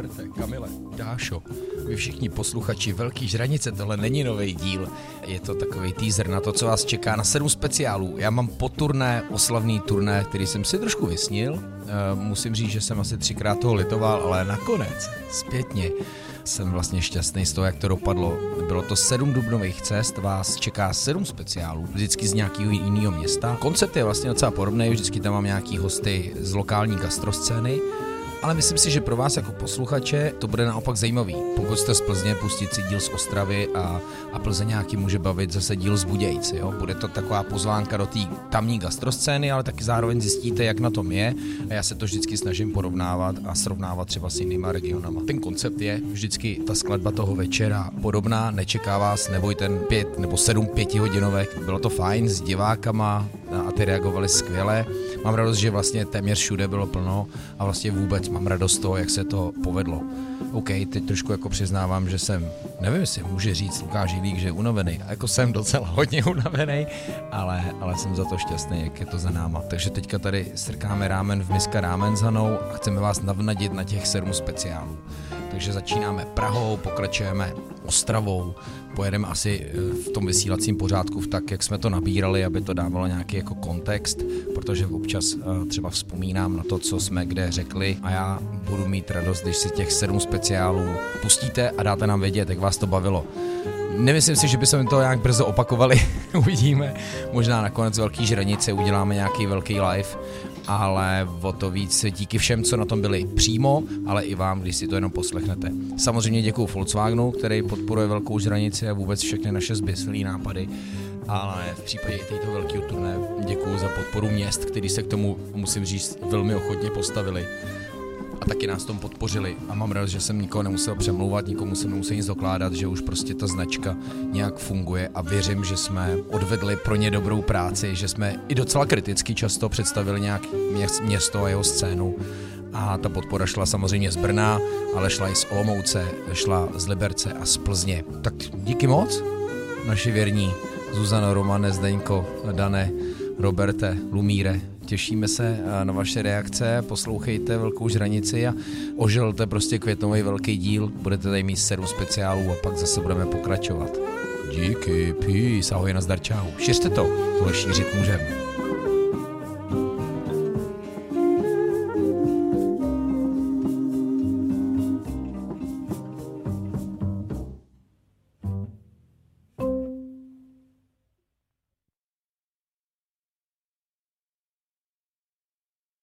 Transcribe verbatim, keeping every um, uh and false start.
Roberte, Kamile, Dášo, vy všichni posluchači Velký Žranice, tohle není nový díl, je to takový teaser na to, co vás čeká na sedm speciálů. Já mám poturné, oslavný turné, který jsem si trošku vysnil, musím říct, že jsem asi třikrát toho litoval, ale nakonec, zpětně, jsem vlastně šťastný z toho, jak to dopadlo. Bylo to sedm dubnových cest, vás čeká sedm speciálů, vždycky z nějakého jiného města. Koncept je vlastně docela podobný, vždycky tam mám nějaký hosty z lokální gastroscény, ale myslím si, že pro vás jako posluchače to bude naopak zajímavý. Pokud jste z Plzně, pustit si díl z Ostravy a, a Plzeňáky může bavit zase díl z Budějc. Jo? Bude to taková pozvánka do té tamní gastroscény, ale taky zároveň zjistíte, jak na tom je. A já se to vždycky snažím porovnávat a srovnávat třeba s jinýma regionama. Ten koncept je vždycky ta skladba toho večera podobná, nečeká vás, neboj ten pět nebo sedm pětihodinovek. Bylo to fajn s divákama a ty reagovali skvěle. Mám radost, že vlastně téměř všude bylo plno a vlastně vůbec mám radost toho, jak se to povedlo. OK, teď trošku jako přiznávám, že jsem, nevím, jestli může říct Lukáš Jilík, že je unavený. Jako jsem docela hodně unavený, ale, ale jsem za to šťastný, jak je to za náma. Takže teďka tady strkáme rámen v miska rámen s Hanou a chceme vás navnadit na těch sedm speciálů. Takže začínáme Prahou, pokračujeme Ostravou, pojedeme asi v tom vysílacím pořádku tak, jak jsme to nabírali, aby to dávalo nějaký jako kontext, protože občas třeba vzpomínám na to, co jsme kde řekli a já budu mít radost, když si těch sedm speciálů pustíte a dáte nám vědět, jak vás to bavilo. Nemyslím si, že bychom to nějak brzo opakovali, uvidíme, možná nakonec Velký Žranice uděláme nějaký velký live, ale o to víc díky všem, co na tom byli přímo, ale i vám, když si to jenom poslechnete. Samozřejmě děkuju Volkswagenu, který podporuje Velkou Žranici a vůbec všechny naše zběsilý nápady, ale v případě i této velkého turné děkuju za podporu měst, který se k tomu, musím říct, velmi ochotně postavili a taky nás tom podpořili a mám radost, že jsem nikoho nemusel přemlouvat, nikomu jsem nemusel nic dokládat, že už prostě ta značka nějak funguje a věřím, že jsme odvedli pro ně dobrou práci, že jsme i docela kriticky často představili nějak město a jeho scénu a ta podpora šla samozřejmě z Brna, ale šla i z Olomouce, šla z Liberce a z Plzně. Tak díky moc, naši věrní Zuzano, Romane, Zdeňko, Dane, Roberte, Lumíre. Těšíme se na vaše reakce, poslouchejte Velkou Žranici a ožilte prostě květnový velký díl, budete tady mít sedm speciálů a pak zase budeme pokračovat. Díky, peace, ahoj, nazdar, čau. Šiřte to, tohle šířit můžeme.